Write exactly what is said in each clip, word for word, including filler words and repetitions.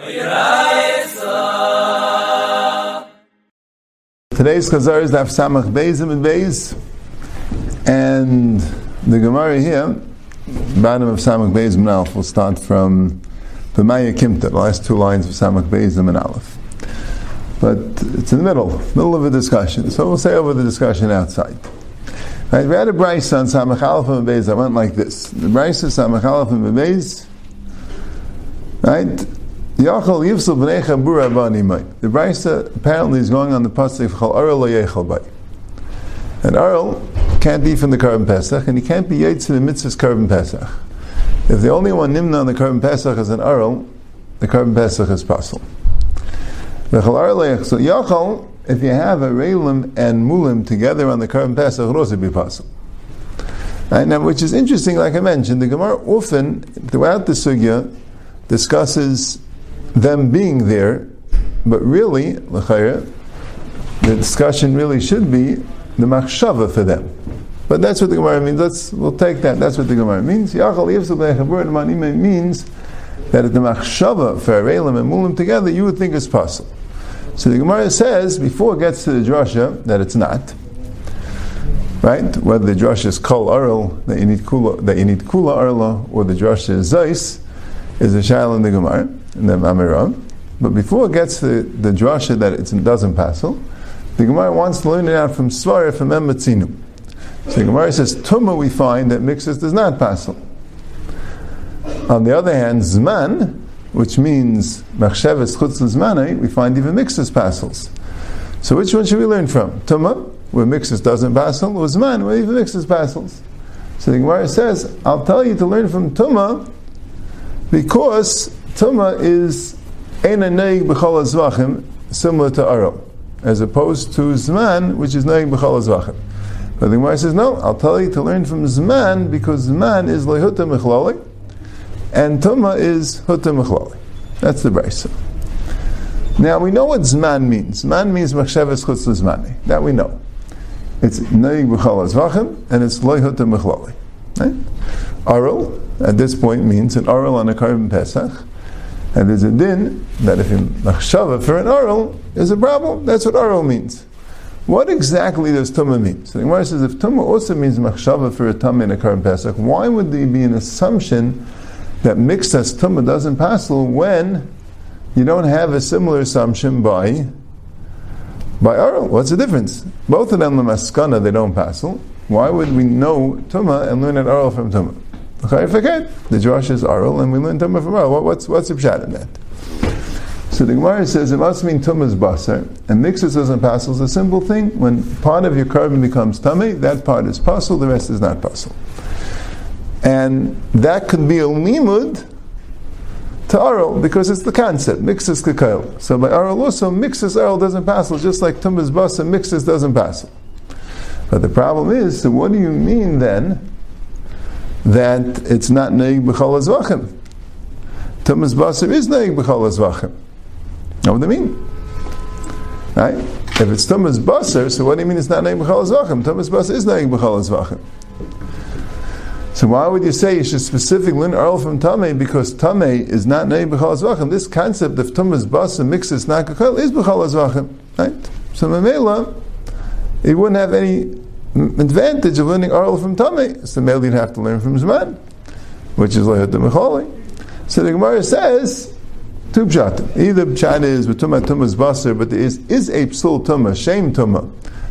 Today's Chazar is Daf Samach Beis and Beis, and the Gemara here, bottom of Samach Beis and Aleph, will start from the Maya Kimta, the last two lines of Samach Beis and Aleph. But it's in the middle, middle of a discussion, so we'll say over the discussion outside. Right, we had a Braisa on Samach Aleph and Beis that went like this. The Braisa Samach Aleph and Beis, right? The Braisa apparently is going on the pasuk Chal Arel Lo Yechal Bay. And Arel can't be from the Korban Pesach, and he can't be Yaitz in the Mitzvah's Korban Pesach. If the only one Nimna on the Korban Pesach is an Arel, the Korban Pesach is Pasul. The Chal Arel Lo Yechal. So Yachal, if you have a Reilim and Mulim together on the Korban Pesach, it also be Pasul. Right, now, which is interesting, like I mentioned, the Gemara often, throughout the Sugya, discusses them being there, but really, l'chayra, the discussion really should be the machshava for them. But that's what the Gemara means. Let's we'll take that. That's what the Gemara means. Yachal yivsel b'nei chaburah means that if the machshava for reilim and mulim together, you would think it's possible. So the Gemara says before it gets to the drasha that it's not right. Whether the drasha is kol arel that you need kula that you need kula arla, or the drasha is zeis, is a shaila in the Gemara. And then Amiram. But before it gets to the, the drasha that it doesn't passel, the Gemara wants to learn it out from Svarah, from Em Matzinum. So the Gemara says, Tumah we find that Mixus does not passel. On the other hand, Zman, which means Machsheves Chutz L'Zmanai, we find even Mixus passels. So which one should we learn from? Tumah, where Mixus doesn't passel, or Zman, where even Mixus passels? So the Gemara says, I'll tell you to learn from Tumah because Tumah is Eina Neig B'chol HaZvachim, similar to Arel, as opposed to Zman, which is Neig B'chol HaZvachim. But the Gemara says, no, I'll tell you to learn from Zman, because Zman is Lehuta Mechlali, and Tumah is Huta Mechlali. That's the Braisa. Now, we know what Zman means. Zman means Machsheves Chutz L'Zmani. That we know. It's Neig B'chol HaZvachim, and it's Lehuta Mechlali. Right? Arel, at this point, means an Arel on a Korban Pesach. And there's a din that if you machshava for an arel is a problem. That's what arel means. What exactly does tumah mean? So the Gemara says if tumah also means machshava for a tumah in a Korban Pesach, why would there be an assumption that mixas tumah doesn't passel when you don't have a similar assumption by by arel? What's the difference? Both of them lemaskana they don't passel. Why would we know tumah and learn an arel from tumah? Okay, forget the drasha is arel, and we learn tumah from arel. What, what's what's the pshat in that? So the Gemara says it must mean tumah is basar, and mixes doesn't passel is a simple thing. When part of your carbon becomes tummy, that part is passel, the rest is not passel, and that could be a limud to arel because it's the concept mixes k'kail. So by arel also mixes arel doesn't passel, just like tumah is basar, mixes doesn't passel. But the problem is, so what do you mean then? That it's not neig b'chol hazvachim. Tumas basar is neig b'chol hazvachim. Know what I mean? Right? If it's tumas basar, so what do you mean it's not neig b'chol hazvachim? Tumas basar is neig b'chol hazvachim. So why would you say you should specifically learn arel from tamei because tamei is not neig b'chol hazvachim? This concept of tumas basar mixes not k'kol is b'chol hazvachim. Right? So memela, it wouldn't have any advantage of learning arel from tamei. So maybe you'd have to learn from zman, which is lehuta mecholi. So the Gemara says two pshatim. Either pshat is with tumah tumah's basar, but there is is a psul tumah, shame tumah,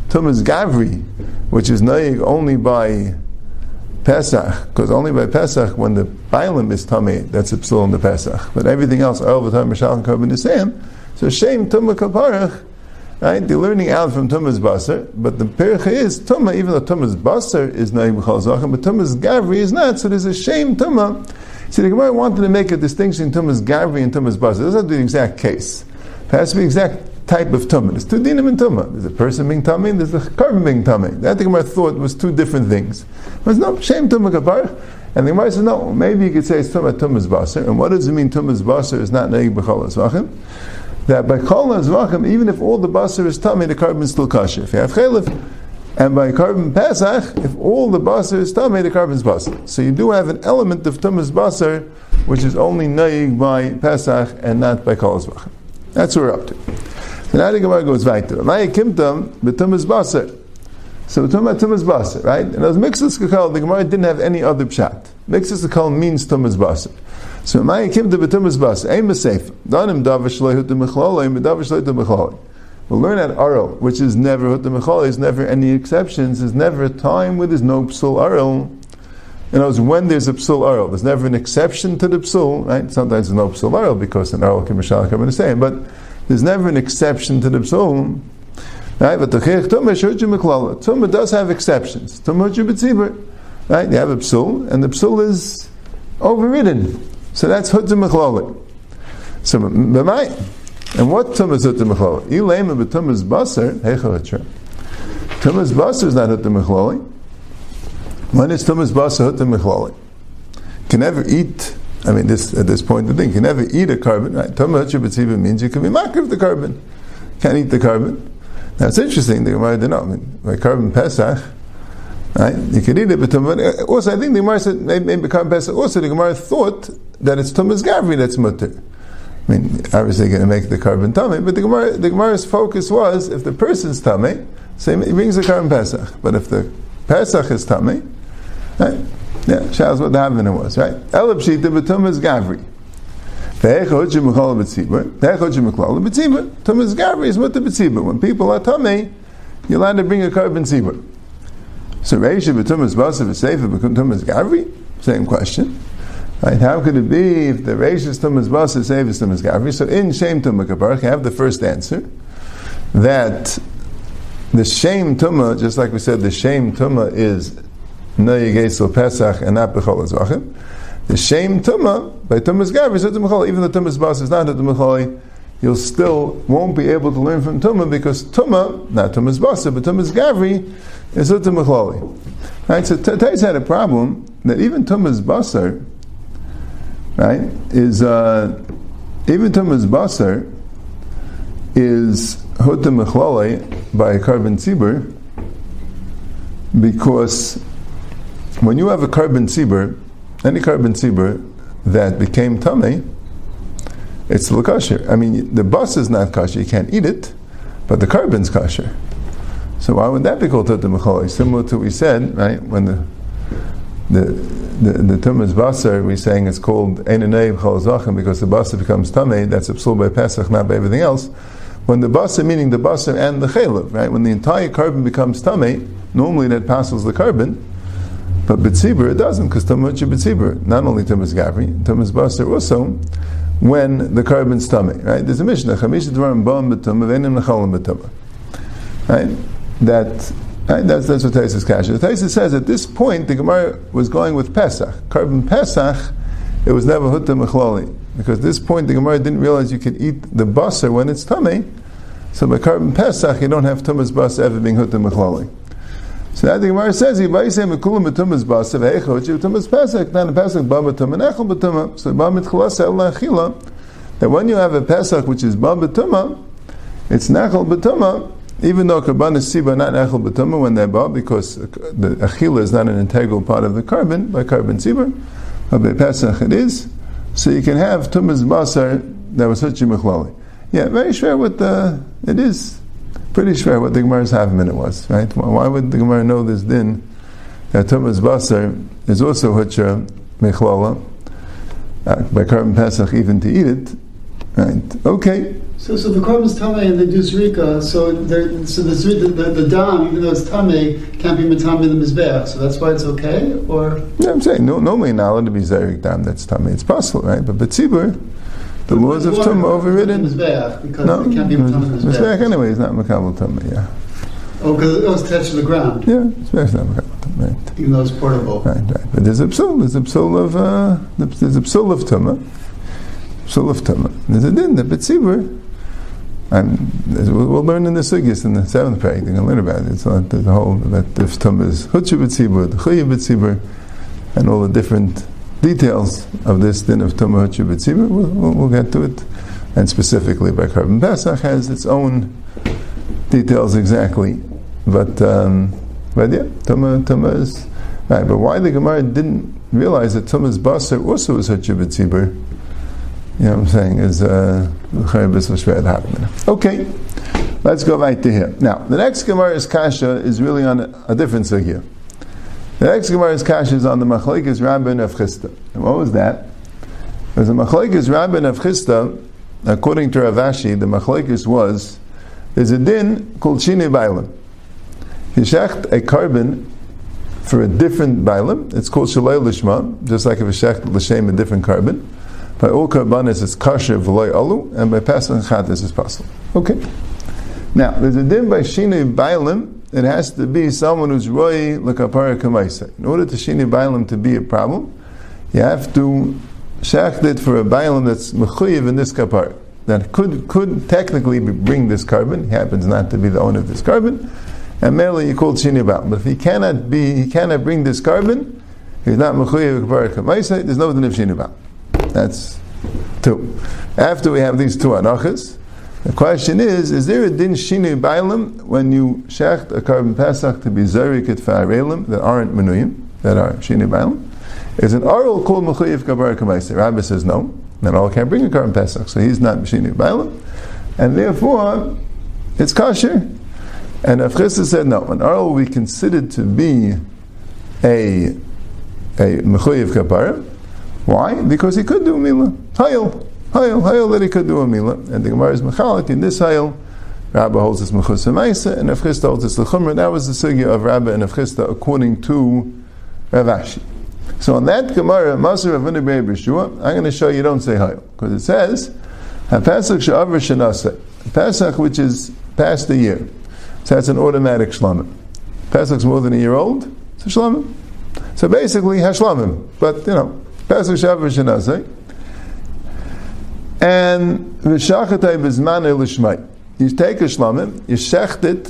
tumah's gavri, which is naig only by pesach, because only by pesach when the bailim is tamei, that's a psul in the pesach. But everything else arel v'tam mishal korban nisayim. So shame tumah kaparach. Right? They're learning out from Tumah's Basar, but the Percha is Tumah, even though Tumah's Basar is Na'i B'chal Zachim, but Tumah's Gavri is not, so there's a shame Tumah. See, the Gemara wanted to make a distinction in Tumah's Gavri and Tumah's Basar. It doesn't have to be the exact case. It has to be the exact type of Tumah. There's two dinim in Tumah. There's a person being Tumah, and there's a carbon being Tumah. That the Gemara thought was two different things. There's no shame Tumah Kapar, and the Gemara said, no, maybe you could say it's Tumah, Tumah's Basar, and what does it mean Tumah's Basar is not Na'i B'chal Zachim? That by kol hazvachim, even if all the basar is tummy, the carbon is still kasher. If you have chelif, And by Karban Pesach, if all the basar is tamei, the Karban's basar. So you do have an element of Tumas basar, which is only naig by Pesach and not by Kol HaZbachim. That's what we're up to. So now the Gemara goes back to Amaya Kimtam b'Tumas basar. So we're talking about Tumas basar, right? And as Mixus Kakal, the Gemara didn't have any other pshat. Mixus Kakal means Tumas basar. So Amaya Kimtam b'Tumas basar. Ein b'seif. Danim davish loy hutim mechlolay, medavish loy hutim mechlolay. We'll learn at Arul, which is never Hutam Mechalei, is never any exceptions, is never a time where there's no Psul Arul. In other words, when there's a Psul Arul, there's never an exception to the Psul, right? Sometimes there's no Psul Arul because an Arul can be Shalach and the same, but there's never an exception to the Psul. Right? But the Chech Tumah Shurju Mechalei. Tumah does have exceptions. Tumah Shurju B'Tzibur. Right? You have a Psul, and the Psul is overridden. So that's Hutam Mechalei. So, B'mai. And what tum is Hutam Mechlolei? Ilema b'tum is basar, heichel hatra. Tum is basar is not Hutam Mechlolei. When is tum is basar Hutam Mechlolei? Can never eat, I mean this at this point the thing, can never eat a carbon, right? Tum hatra b'tziva means you can be makar of the carbon. Can't eat the carbon. Now it's interesting, the Gemara did not, I mean, by carbon Pesach, right? You can eat it, but tum, also I think the Gemara said, maybe, maybe carbon Pesach, also the Gemara thought that it's tum is gavri that's mutter. I mean, obviously going to make the carbon tamei, but the Gemara, the Gemara's focus was, if the person's tamei, so he brings the carbon Pesach. But if the Pesach is tamei, right? Yeah, Shaz what the Havana was, right? Elab Shita b'tum is gavri. Ve'ech hotchim mechol b'tzibur, ve'ech hotchim mechol b'tzibur, tum is gavri is what the b'tzibur. When people are tamei, you're allowed to bring a carbon tzibur. So Reisha b'tum is basa v'seifa b'tum is gavri? Same question. Right? How could it be if the Reishis Tumas Basar Seifis Tumas Gavri? So in Shem Tumah Kaparach, you have the first answer that the Shem Tumah, just like we said, the Shem Tumah is Noyeg Esel Pesach and not Bechol HaZbachim. The Shem Tumah by Tumas Gavri is Hutam Mechalei. Even though Tumas Basar is not Hutam Mechalei, you'll still won't be able to learn from Tumah because Tumah, not Tumas Basar, but Tumas Gavri is Hutam Mechalei. Right? So Tais had a problem that even Tumas Basar, right, is uh, even Tumas Basar is Hutam Mechlolei by a carbon tzibur, because when you have a carbon tzibur, any carbon tzibur that became tamei, it's l'kasher. I mean, the bas is not kasher; you can't eat it, but the carbon's kasher. So why would that be called Hutam Mechlolei? Similar to what we said, right, when the the The, the Tumas Basar, we're saying it's called Einanei B'chol HaZbachim because the Basar becomes Tamei, that's absorbed by Pesach, not by everything else. When the Basar, meaning the Basar and the Chelav, right? When the entire carbon becomes Tamei, normally that passes the carbon, but B'tzibur, it doesn't, because Tumas B'tzibur, not only Tumas Gavri, Tumas Basar also, when the carbon's Tamei, right? There's a Mishnah, Chamisha Dvarim Ba'am B'tumah, V'enim Nechalim B'tumah. Right? That... Right? That's, that's what Taisus Kasha. Taisus says at this point the Gemara was going with Pesach. Karban Pesach, it was never Hutam Mechlolei. Because at this point the Gemara didn't realize you could eat the basar when it's tamei. So by Karban Pesach you don't have Tumas Basar ever being Hutam Mechlolei. So that the Gemara says, Yibayisei Mekulam B'Tumas Basar V'Eicha Hotchi B'Tumas Pesach. Now the Pesach Ba'am B'Tumah Nechel B'Tumah. So Ba'am B'Tchalasa El Nechila. That when you have a Pesach which is Ba'am B'Tumah, it's Nechel B'Tumah. Even though Karban is Siba, not Echel B'Tumah when they bought, because the Achila is not an integral part of the Karban, by Karban Siba, but by Pesach it is. So you can have Tumas Basar that was Hutam Mechlolei. Yeah, very sure what the, it is pretty sure what the Gemara's half minute was, right? Why would the Gemara know this din, that Tumas Basar is also Hutam Mechlolei, uh, by Karban Pesach even to eat it, right? Okay. So, so the korban is tamei and they do zrika. So, so the, the, the, the dam, even though it's tamei, can't be metamei the mizbeach. So that's why it's okay. Or yeah, I'm saying no, normally not allowed to be zerik dam. That's tamei. It's possible, right? But b'tzibur, the laws of tumah overridden. Mizbeach because no, it can't be metamei the mizbeach. Mizbeach anyway is not makabel tamei. Yeah. Oh, because it was attached to the ground. Yeah, mizbeach not makabel tamei. Right. Even though it's portable. Right, right. But there's a psul. There's a psul of uh, there's a psul of tumah. Psul of tumah. There's a din the b'tzibur. And we'll learn in the sugyas in the seventh parak. We're going to learn about it. It's not the whole that the tumah is hutshu b'tzibur, the chuyu b'tzibur, and all the different details of this din of tumah hutshu b'tzibur. We'll, we'll, we'll get to it, and specifically by Karban Pesach has its own details exactly, but. Um, But yeah, Tuma, Tuma is right. But why the Gemara didn't realize that Tuma's Basar also was such a B'tzibur, you know what I'm saying, is uh, okay, let's go right to here. Now, the next Gemara's Kasha is really on a, a different Sugya. The next Gemara's Kasha is on the Machlokes Rabba and Rav Chisda. And what was that? It was the Machlokes Rabba and Rav Chisda. According to Rav Ashi, the Machlokes was, there's a din called Shini Bailam. You shecht a carbon for a different Bailam, it's called Shalei Lishma, just like if you shecht L'Shem a different carbon. By all karbanis it's kasher v'loy alu, and by Pesach Chatas it's possible. Okay. Now, there's a din by Shini Bailam, it has to be someone who's roi l'kapara kamaisa. In order to Shini Bailam to be a problem, you have to shecht it for a Bailam that's mechuyev in this kapara. That could could technically bring this carbon, he happens not to be the owner of this carbon, and merely you call Shini Bailam. But if he cannot be, he cannot bring this carbon, he's not mechuyev l'kapara kamaisa, there's no din of Shini Bailam. That's two. After we have these two anachas, the question is, is there a din Shini Bailam when you shecht a carbon Pesach to be Zerikit Fa'arelim that aren't Menuyim, that are Shini Bailam? Is an oral called Mechuyev Kabar Kamaisa? Rabbi says no, then all can't bring a carbon Pesach, so he's not Shini Bailam, and therefore it's kasher. And Rav Chisda said no, an oral will be considered to be a a Mechuyev Kabar. Why? Because he could do a milah. Hayil. Hayil. Hayil that he could do a milah. And the Gemara is mechalek. In this hayil, Rabbah holds this mechus ha'maisa, and Rav Chisda holds this l'chumra. That was the sugya of Rabbah and Rav Chisda according to Rav Ashi. So on that Gemara, Masur Rav Huna B'Rei B'Yeshua, I'm going to show you don't say hayil. Because it says, ha'pasach she'avra shenaseh. Pasach which is past a year. So that's an automatic shlamim. Pasach's more than a year old, it's a shlamim. So basically, hashlamim. But, you know, Pesach Shav V'Shenazai and V'Shachatai B'Zmanei L'Shmai. You take a shlamim, you shecht it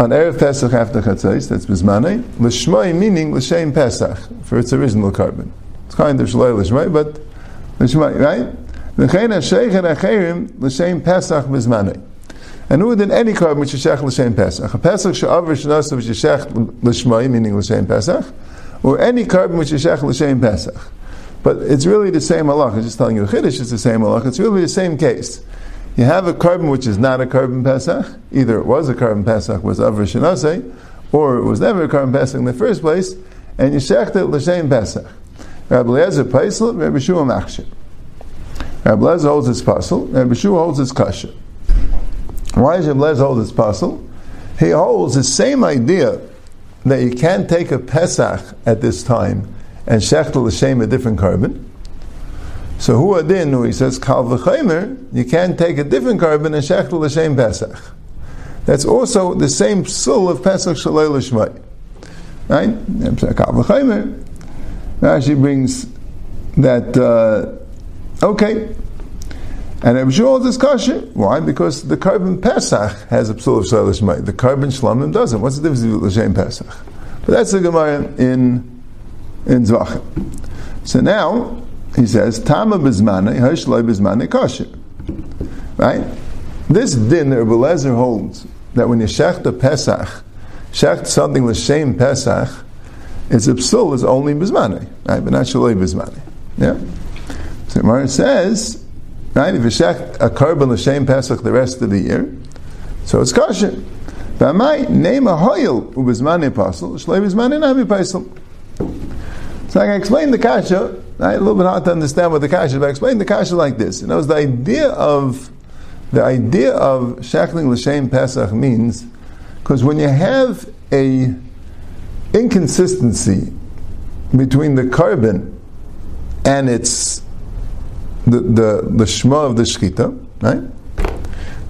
on Erev Pesach after Chatzais, that's B'Zmanei L'Shmai, meaning L'Shem Pesach for its original carbon. It's kind of Shalei L'Shmai, but L'Shmai, right? V'chein HaSheich and HaCherim L'Shem Pesach B'Zmanei. And who did any carbon which you shecht L'Shem Pesach? A Pesach Shav V'Shenazai which you shecht L'Shmai, meaning L'Shem Pesach, or any carbon which you shecht L'Shem Pesach. But it's really the same halach. I'm just telling you, Chiddush is the same halach. It's really the same case. You have a carbon which is not a carbon Pesach. Either it was a carbon Pesach, was Avra Shenaseh, or it was never a carbon Pesach in the first place, and you shecht it L'Shem Pesach. Rabbi Eliezer Paisel, Rabbi Shua Machshir. Rabbi Eliezer holds his Paisel, Rabbi Shua holds his Kasher. Why does Rabbi Eliezer hold his Paisel? He holds the same idea that you can't take a Pesach at this time and shechtel l'shem a different carbon. So who adin who he says kal v'chaymer, you can't take a different carbon and shechtel l'shem Pesach. That's also the same psul of Pesach shalei l'shmai, right? Kal v'chaymer. Rashi brings that uh, okay, and I'm sure all this kasher. Why? Because the carbon Pesach has a psul of shalei l'shmai. The carbon shlamim doesn't. What's the difference with l'shem Pesach? But that's the Gemara in. In Zvachim. So now he says, Tama Bizmane, Hashlai Bizmane Kasher. Right? This din that Rebbe Lezer holds that when you shecht a Pesach, shecht something l'shem Pesach, its psul is only Bizmane, right? But not Shalai Bizmane. Yeah? So Gemara says, right, if you shecht a carbon l'shem Pesach the rest of the year, so it's Kasher. V'amai name a hoyel u'bizmane pasel, Shalai Bizmane nami pasel. So I can explain the kasha, right? A little bit hard to understand what the kasha is, but I explain the kasha like this. You know, it's the idea of the idea of shechting l'shem Pesach means, because when you have a inconsistency between the carbon and its the the, the shema of the shechita, right?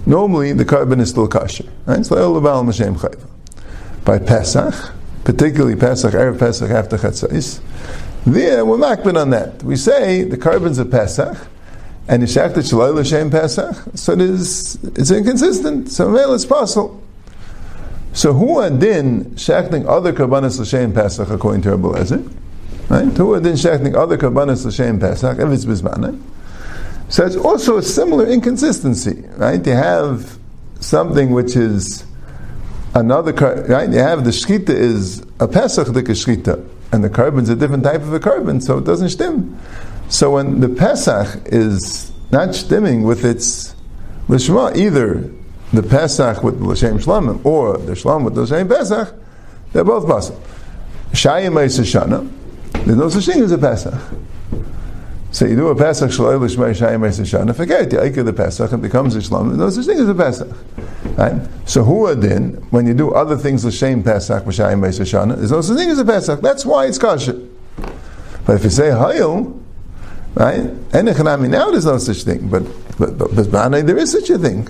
Normally the carbon is still kasha, right? It's l'bal m'shem chayva. By Pesach, particularly Pesach, Erev Pesach after Chatzais, there we're makbid on that. We say the carbon's a Pesach, and you shecht it Shalei L'Shem Pesach, so it is, it's inconsistent, so mele it's possible. So who are din shechting other karbanos L'Shem Pesach according to Rebbe Lezer? Right? Who are din shechting other karbanos L'Shem Pesach, if it's Bizmane? So it's also a similar inconsistency, right? You have something which is Another, right? You have the shchita is a pesach dik shchita, and the carbon's a different type of a carbon, so it doesn't shtim. So when the pesach is not shtimming with its lishma, either the pesach with the l'shem shlamim or the shlam with the l'shem pesach, they're both possible. Shayim eis hashana, there's no such thing as a pesach. So you do a pesach shloim l'shmei shayim eis hashana, forget the ikar the pesach, it becomes a shlam. There's no such thing as a pesach. Right? So who then, when you do other things l'shem pesach b'shayim eis hashana, there's no such thing as a pesach. That's why it's kosher. But if you say hayil, right? Enechanami, now there's no such thing, but but but, but, but there is such a thing.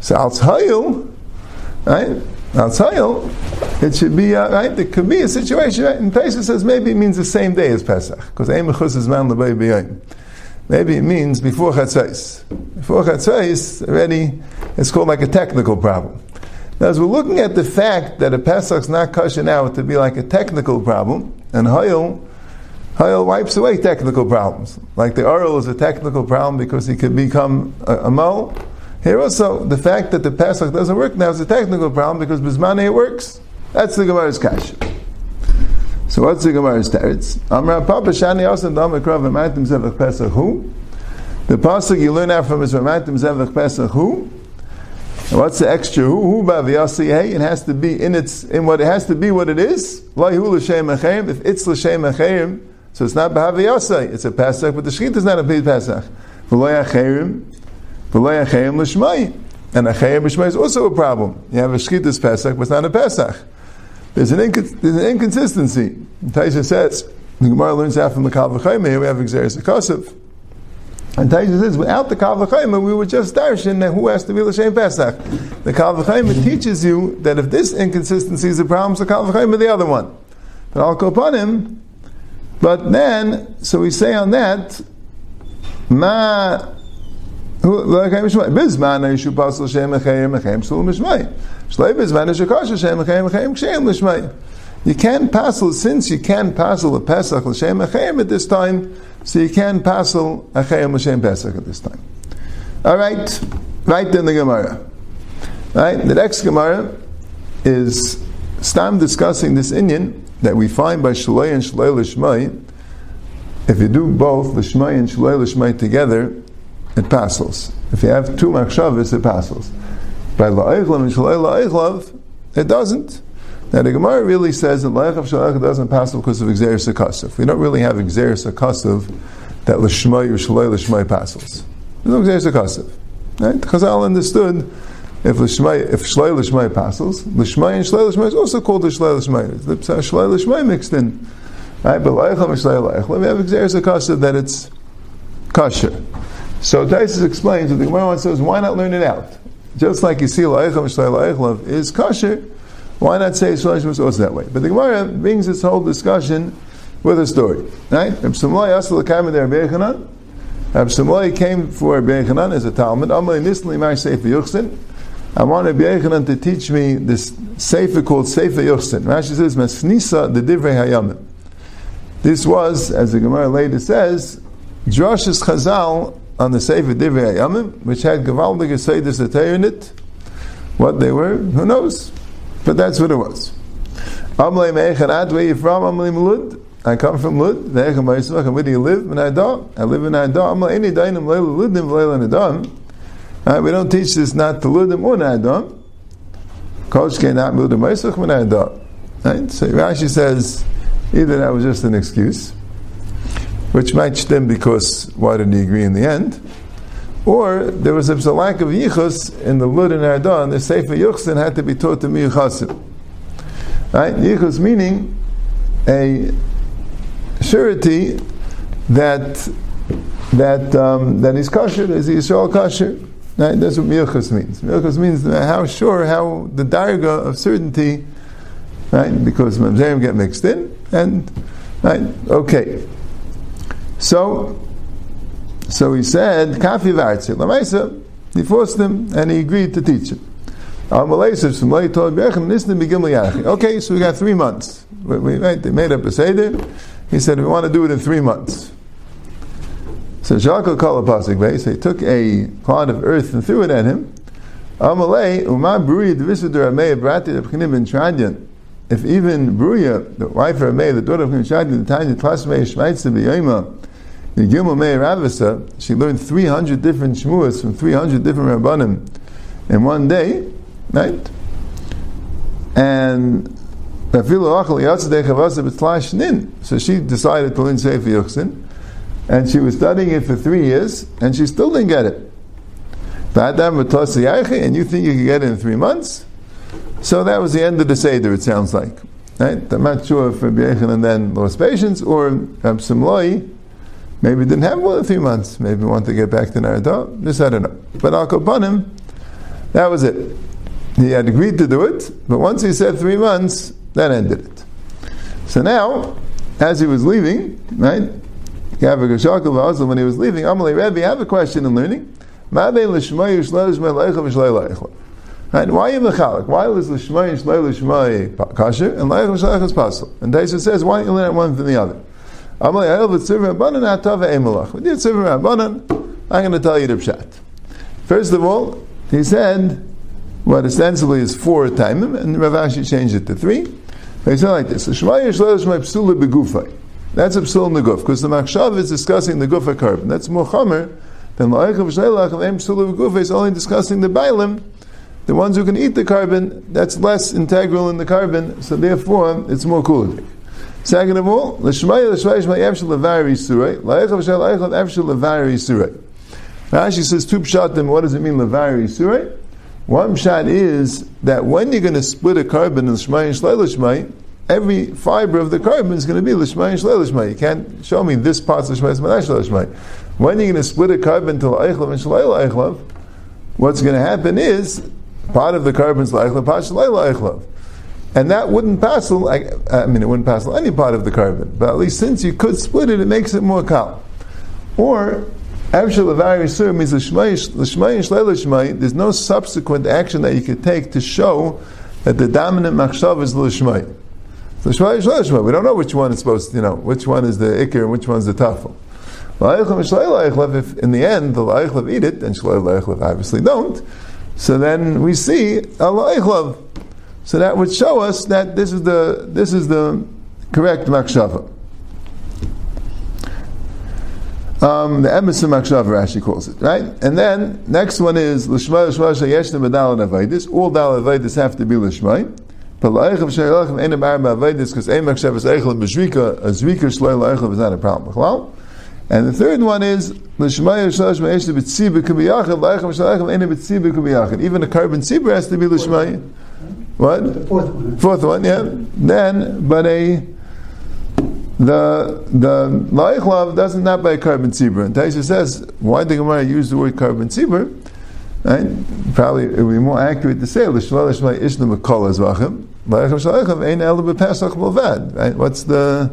So alts hayil, right? Alts hayil, it should be, uh, right, there could be a situation, right? And Pesach says maybe it means the same day as Pesach, because Ein Mechus is Man L'Bei B'Yayim. Maybe it means before Chatzos. Before Chatzos, already, it's called like a technical problem. Now, as we're looking at the fact that a Pesach's not kosher now to be like a technical problem, and Hayil, Hayil wipes away technical problems. Like the Oral is a technical problem because he could become a, a Mol. Here also, the fact that the Pesach doesn't work now is a technical problem because Bismane it works. That's the Gemara's kasha. So what's the Gemara's teretz? Amra Papa Shani Asan Dama Krav Amatim Zevach Pesach Hu. The pasuk you learn out from is Amatim Zevach Pesach Hu. What's the extra Hu? Hu Baviyasi Hey. It has to be in its in what it has to be what it is. Layhu L'Shem Achayim. If it's L'Shem Achayim, so it's not Baviyasi. It's a Pesach, but the Shechita is not a Pesach. V'Lay Achayim, V'Lay Achayim L'Shmai. And Achayim L'Shmai is also a problem. You have a Shechita's Pesach, but it's not a Pesach. There's an, inc- there's an inconsistency. And Taisha says, the Gemara learns out from the Kal V'Chayma, here we have Exeris Akosov. And Taisha says, without the Kal V'Chayma, we would just darshan that who has to be L'Shem Pesach. The Kal V'Chayma teaches you that if this inconsistency is a problem, so Kal V'Chayma the other one. But I'll go upon him. But then, so we say on that, Ma... You can passel, since you can passel a Pesach l'shem achayim at this time, so you can passel achayim l'shem Pesach at this time. All right, right in the Gemara. Right, the next Gemara is Stam discussing this inyan that we find by Shalei and Shalei l'shmai. If you do both l'shmai and Shalei l'shmai together, it passes. If you have two machshavas, it passes. By la'ichlav and shalei la'ichlav, it doesn't. Now the Gemara really says that la'ichav shalei doesn't pass because of exeris akasav. We don't really have exeris akasav that l'shmai or shalei l'shmai passes. There's no exeris akasav. Right? Chazal understood if l'shmai, if shalei l'shmai passes, l'shmai and shalei l'shmai is also called the shalei l'shmai. It's shalei l'shmai mixed in. Right? But la'ichav and shalei la'ichav, we have exeris akasav that it's kasher. So Taisus explains that the Gemara says, why not learn it out? Just like you see La'echlam Shlai La'echlam is kosher, why not say Shlai La'echlam is also that way? But the Gemara brings this whole discussion with a story. Right? Reb Shmuel Yasel L'Kayim Der Reb Yechanan. Reb Shmuel came for Reb Yechanan as a Talmud. Amalei Nisli Mar Sefer Yuchsin. I want Reb Yechanan to teach me this Sefer called Sefer Yuchsin. Rashi says, Masnisa the Divrei Hayamim. This was, as the Gemara later says, Drashas Chazal on the Sefer Divrei Hayamim, which had Gavaldik Yisaydas Atayr in it. What they were, who knows? But that's what it was. Amalei Me'echanat, where are you from? Amalei Melud. I come from Lud. Ve'echan Ba'yismach, and where do you live? In Adah. I live in Adah. Amalei Eni Dainim Leila Ludim Leila Nadam. We don't teach this not to Ludim or Nadam. Kosh Keinat Ludim Ba'yismach Min Adah. Right? So Rashi says, either that was just an excuse, which might stem because why didn't he agree in the end? Or there was a lack of yichus in the Lud and Adah, and the Sefer Yuchsin had to be taught to Miyuchasim. Right? Yichus meaning a surety that that um, that is kosher, is Yisrael kosher. Right? That's what Miyuchus means. Miyuchus means how sure, how the darga of certainty, right? Because Mamzerim get mixed in, and right, okay. So, so he said, Kafi Vartzi, Lamaisa, he forced him, and he agreed to teach him. Okay, so we got three months. We, we, right, they made up a seder. He said, we want to do it in three months. So, so he took a clod of earth and threw it at him. Amalei Uma Bruya Divisu D'Ramei Brati D'Rabchanim Ben Tradian. If even Bruya, the wife of Ramei, the daughter of Ben Tradian, the Tanya Tlasmei Shmaitza B'Yoma, the Gilma Mei Ravasa, she learned three hundred different shmuas from three hundred different rabbanim in one day, right? And so she decided to learn Sefer Yochsin, and she was studying it for three years, and she still didn't get it. And you think you can get it in three months? So that was the end of the Seder, it sounds like. Right? I'm not sure if Rabbi Yechanan then lost patience, or Rabbi Samloi maybe didn't have more than three months, maybe wanted to get back to Narada, this I don't know. But Al Kapanim, that was it. He had agreed to do it, but once he said three months, that ended it. So now, as he was leaving, right? When he was leaving, Amalei Rebbe, I have a question in learning. Right? Why you mechalik? Why is l'shmai and shlei l'shmai kasher and l'ayich v'shleich is pasul? And Taisa says, why don't you learn one from the other? Amalei Rebbe, tzivra rabbanan atava emelach. When you tzivra rabbanan, I'm going to tell you the pshat. First of all, he said what ostensibly is four taimim, and Rav Ashi changed it to three. But he said like this: that's a psul in the guf, because the machshav is discussing the guf carbon. That's more chomer than la'achav shleilach and psul beguf is only discussing the bailim, the ones who can eat the carbon. That's less integral in the carbon, so therefore it's more cool. Second of all, l'shmai l'shmai shmai evshel levari surei la'achav shleilach evshel levari surei. Rashi says two pshatim. What does it mean levari surei? One shot is that when you're going to split a carbon in L'shmai and Shlei L'shmai, every fiber of the carbon is going to be L'shmai and Shlei L'shmai. You can't show me this part's L'shmai and Shlei L'shmai. When you're going to split a carbon to L'aychlav and Shlei L'aychlav, what's going to happen is part of the carbon is L'aychlav, part Shlei L'aychlav. And that wouldn't passel, I, I mean it wouldn't passel any part of the carbon, but at least since you could split it, it makes it more kal. Or Avshel Levari Yisur means L'shmai and Shlei L'shmai. There's no subsequent action that you could take to show that the dominant machshav is L'shmai. L'shmai and Shlei L'shmai. We don't know which one is supposed to, you know, which one is the Iker and which one is the Tafel. L'ayichlav and Shlei L'ayichlav, if in the end the L'ayichlav eat it, and Shlei L'ayichlav obviously don't, so then we see L'ayichlav. So that would show us that this is the, this is the correct machshavah. Um, the emes of Makshav, Rashi calls it, right? And then, next one is L'shmai, L'shmai, Shayeshna, B'dal, and Avaydis. All Dal Avaydis have to be L'shmai. But L'aychav, Shayelachem, Enam, Arab, Avaydis, because Ein Makshav is Eichel, and B'shvika, a Zvika, Shlai, L'aychav is not a problem. Well, and the third one is L'shmai, L'shmai, Shayeshna, B'tsi, B'kubiyachem, L'aychav, Shayelachem, Enam, B'tsi, B'kubiyachem. Even a carbon zebra has to be L'shmai. What? The fourth one. Fourth one, yeah. Then, but a... The the L'ayichlav doesn't not by a carbon tzibur. And Taisha says, why did the Gemara use the word carbon tzibur? Right? Probably it would be more accurate to say L'shmai L'shmai Ishna Mekol Azvachim L'ayichlav Sh'layichlav Ein Ela B'Pesach B'Lovad. Right? What's the...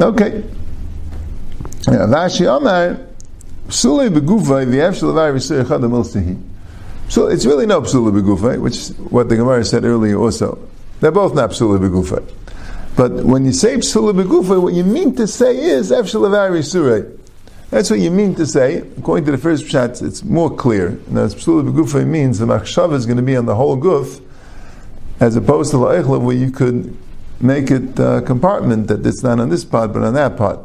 Okay. Vashi Amar P'sulei B'gufay V'yev Sh'levar V'sir Echad Amil Sehi. So it's really not P'sulei B'gufay, which is what the Gemara said earlier also. They're both not P'sulei B'gufay. But when you say Psula B'Gufa, what you mean to say is Avshel Levari Yisur. That's what you mean to say. According to the first pshat, it's more clear. And that's Psula B'Gufa means the Machshav is going to be on the whole Guf, as opposed to L'Eichla, where you could make it a compartment that it's not on this part, but on that part.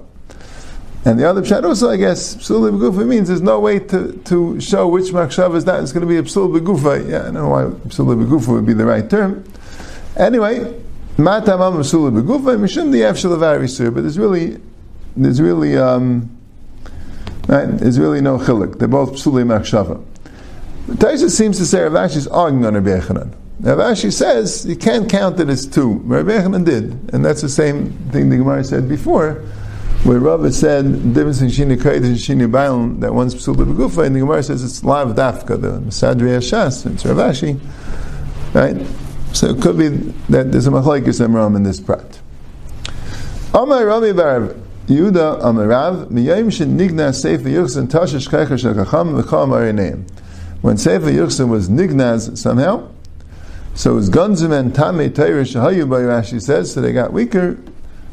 And the other pshat also, I guess, Psula B'Gufa means there's no way to, to show which Machshav is not. It's going to be a Psula B'Gufa. Yeah, I don't know why Psula B'Gufa would be the right term. Anyway, but there's really, there's really, um, right, there's really no chiluk. They're both psulei machshava. Taisha seems to say Rav Ashi is arguing on Rabbi Yechanan. Rav Ashi says you can't count it as two. Rabbi Yechanan did, and that's the same thing the Gemara said before, where Rav said the difference in shini kodesh and shini bailam, that one's psulei begufa, and the Gemara says it's lav dafka, the Mesadrei Hashas, it's Rav Ashi, right? So it could be that there's a machlokes amram in this prat. Amar Rami Bar Yehuda Amar Rav Miyayim Shenigna Sefer Yochsin Tashish Keicher Shekacham V'cham Arinayim. When Sefer Yochsin was nignaz somehow, so his gunzim and tamei Torah shehayu by Rashi says, so they got weaker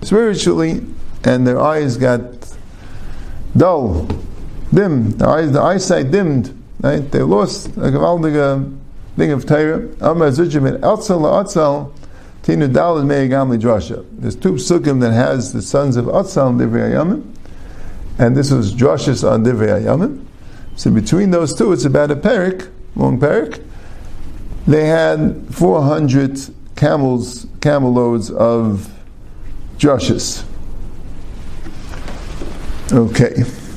spiritually, and their eyes got dull, dim. The eyes, the eyesight dimmed. Right? They lost a gewaltige thing of Torah. Amar Zuchim Atzel Atzel Tinu Dalad Me'egam Lidrasha. There's two psukim that has the sons of Atzel and Divrei Hayamim, and this was Drashis on Divrei Hayamim. So between those two, it's about a perik, long perik. They had four hundred camels, camel loads of drushes. Okay.